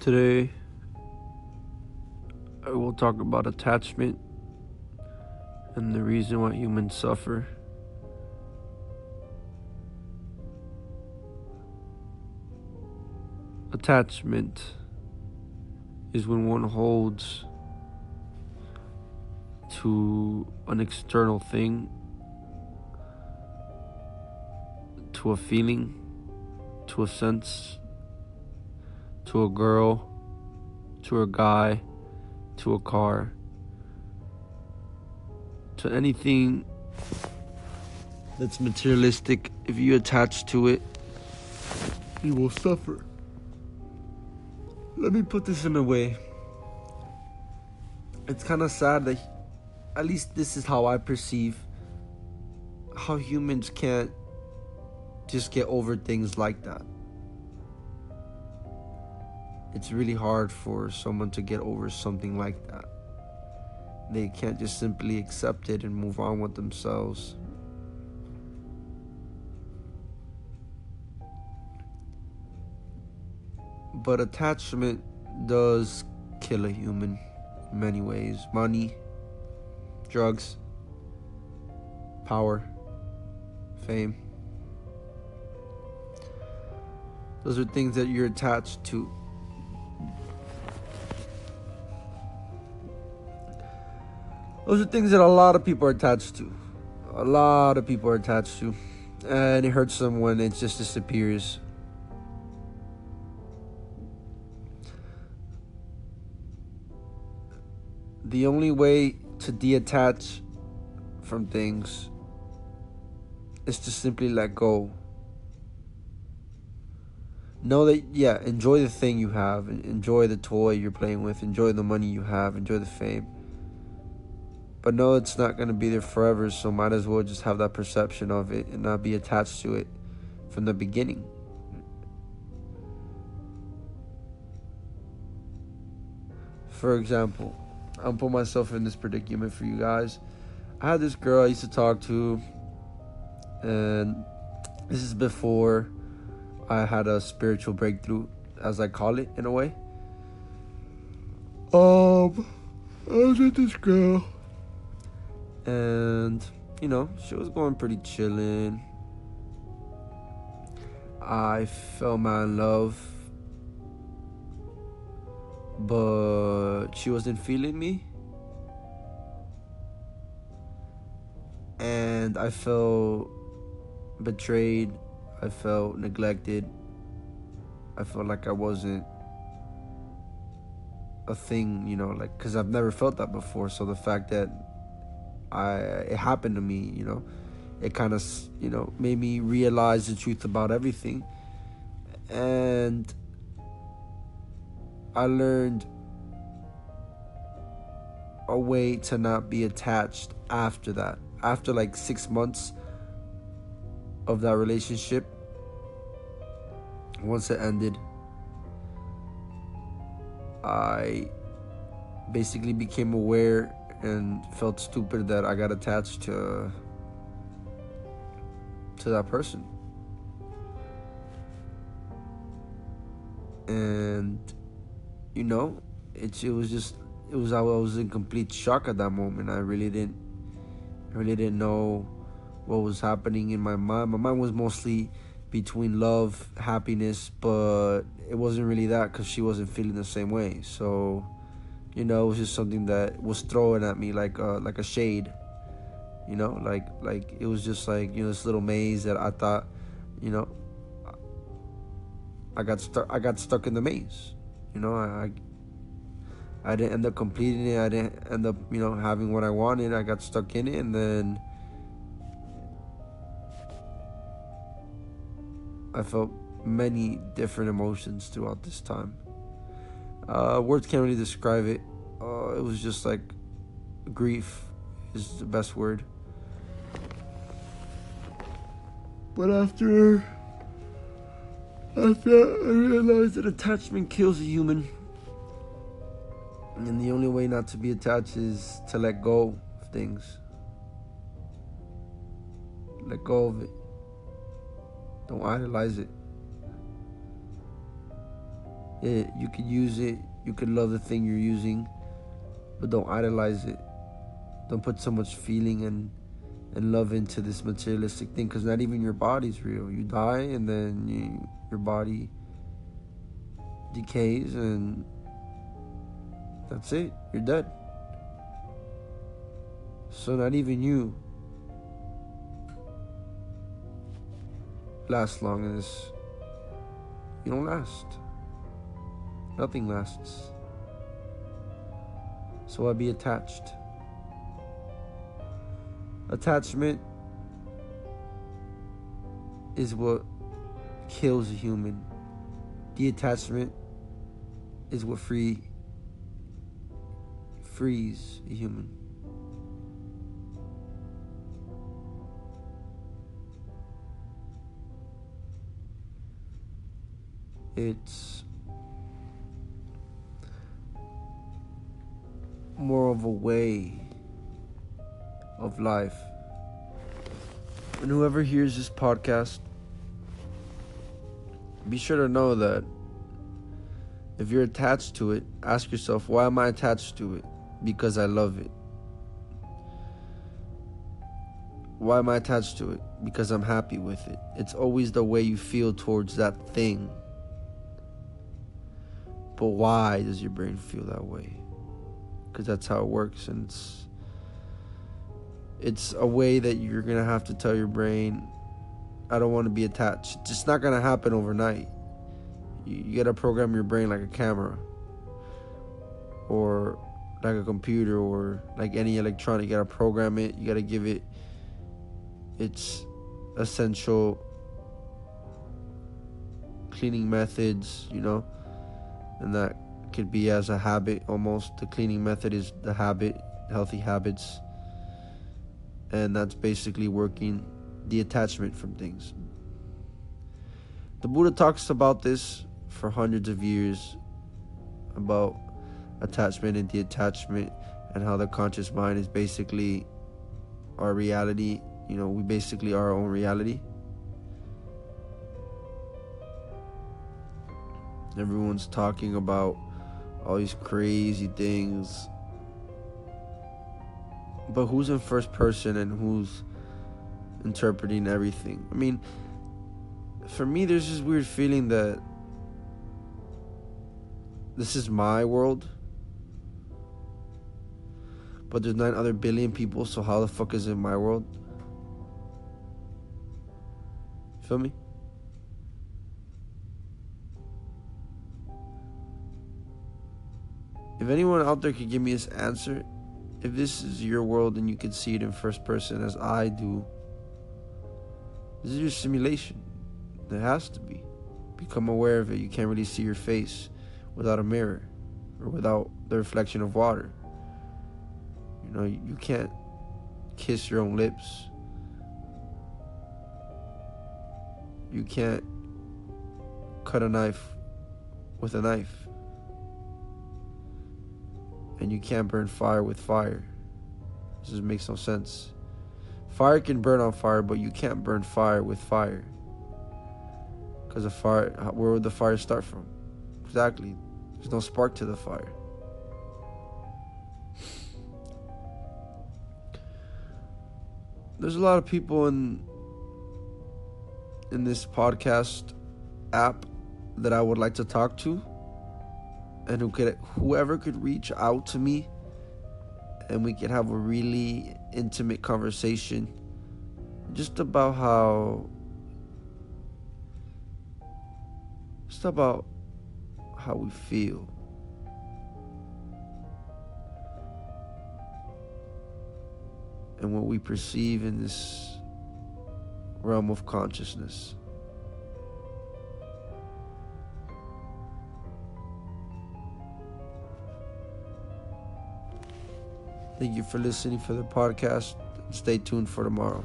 Today I will talk about attachment and the reason why humans suffer. Attachment is when one holds to an external thing, to a feeling, to a sense, to a girl, to a guy, to a car, to anything that's materialistic. If you attach to it, you will suffer. Let me put this in a way. It's kind of sad that, at least this is how I perceive, how humans can't just get over things like that. It's really hard for someone to get over something like that. They can't just simply accept it and move on with themselves. But attachment does kill a human in many ways. Money, drugs, power, fame. Those are things that you're attached to. Those are things that a lot of people are attached to. A lot of people are attached to. And it hurts them when it just disappears. The only way to detach from things is to simply let go. Know that, yeah, enjoy the thing you have. Enjoy the toy you're playing with. Enjoy the money you have. Enjoy the fame. But know it's not going to be there forever, so might as well just have that perception of it and not be attached to it from the beginning. For example, I'm putting myself in this predicament for you guys. I had this girl I used to talk to, and this is before I had a spiritual breakthrough, as I call it, in a way. I was with this girl, and you know, she was going pretty chillin'. I fell in love, but she wasn't feeling me, and I felt betrayed, I felt neglected, I felt like I wasn't a thing, you know, like, because I've never felt that before. So the fact that it happened to me, you know, it kind of, you know, made me realize the truth about everything. And I learned a way to not be attached after that. After like 6 months of that relationship, once it ended, I basically became aware and felt stupid that I got attached to that person. And you know, I was in complete shock at that moment. I really didn't know what was happening in my mind. My mind was mostly between love, happiness, but it wasn't really that because she wasn't feeling the same way. So, you know, it was just something that was throwing at me like a shade. You know, like it was just like, you know, this little maze that I thought, you know, I got stuck in the maze. You know, I didn't end up completing it. I didn't end up, you know, having what I wanted. I got stuck in it, and then I felt many different emotions throughout this time. Words can't really describe it. It was just like, grief is the best word. But after I realized that attachment kills a human, and the only way not to be attached is to let go of things. Let go of it. Don't idolize it. You could use it, you could love the thing you're using, but don't idolize it. Don't put so much feeling and love into this materialistic thing, because not even your body's real. You die, and then your body decays, and that's it. You're dead. So not even you last long in this. You don't last. Nothing lasts. So why be attached? Attachment is what kills a human. Detachment is what frees a human. It's more of a way of life. And whoever hears this podcast, be sure to know that if you're attached to it, ask yourself, why am I attached to it? Because I love it. Why am I attached to it? Because I'm happy with it. It's always the way you feel towards that thing. But why does your brain feel that way? Because that's how it works, and it's a way that you're going to have to tell your brain, I don't want to be attached. It's not going to happen overnight. You got to program your brain like a camera, or like a computer, or like any electronic. You got to program it. You got to give it its essential cleaning methods, and that could be as a habit almost. The cleaning method is the habit, healthy habits. And that's basically working detachment from things. The Buddha talks about this for hundreds of years, about attachment and detachment, and how the conscious mind is basically our reality. We basically are our own reality. Everyone's talking about all these crazy things, but who's in first person and who's interpreting everything? I mean, for me, there's this weird feeling that this is my world, but there's 9 other billion people, so how the fuck is it my world? Feel me? If anyone out there could give me this answer, if this is your world and you can see it in first person as I do, this is your simulation. It has to be. Become aware of it. You can't really see your face without a mirror or without the reflection of water. You can't kiss your own lips. You can't cut a knife with a knife. And you can't burn fire with fire. This just makes no sense. Fire can burn on fire, but you can't burn fire with fire. Because the fire, where would the fire start from? Exactly. There's no spark to the fire. There's a lot of people in this podcast app that I would like to talk to. And whoever could reach out to me, and we could have a really intimate conversation just about how we feel. And what we perceive in this realm of consciousness. Thank you for listening for the podcast. Stay tuned for tomorrow.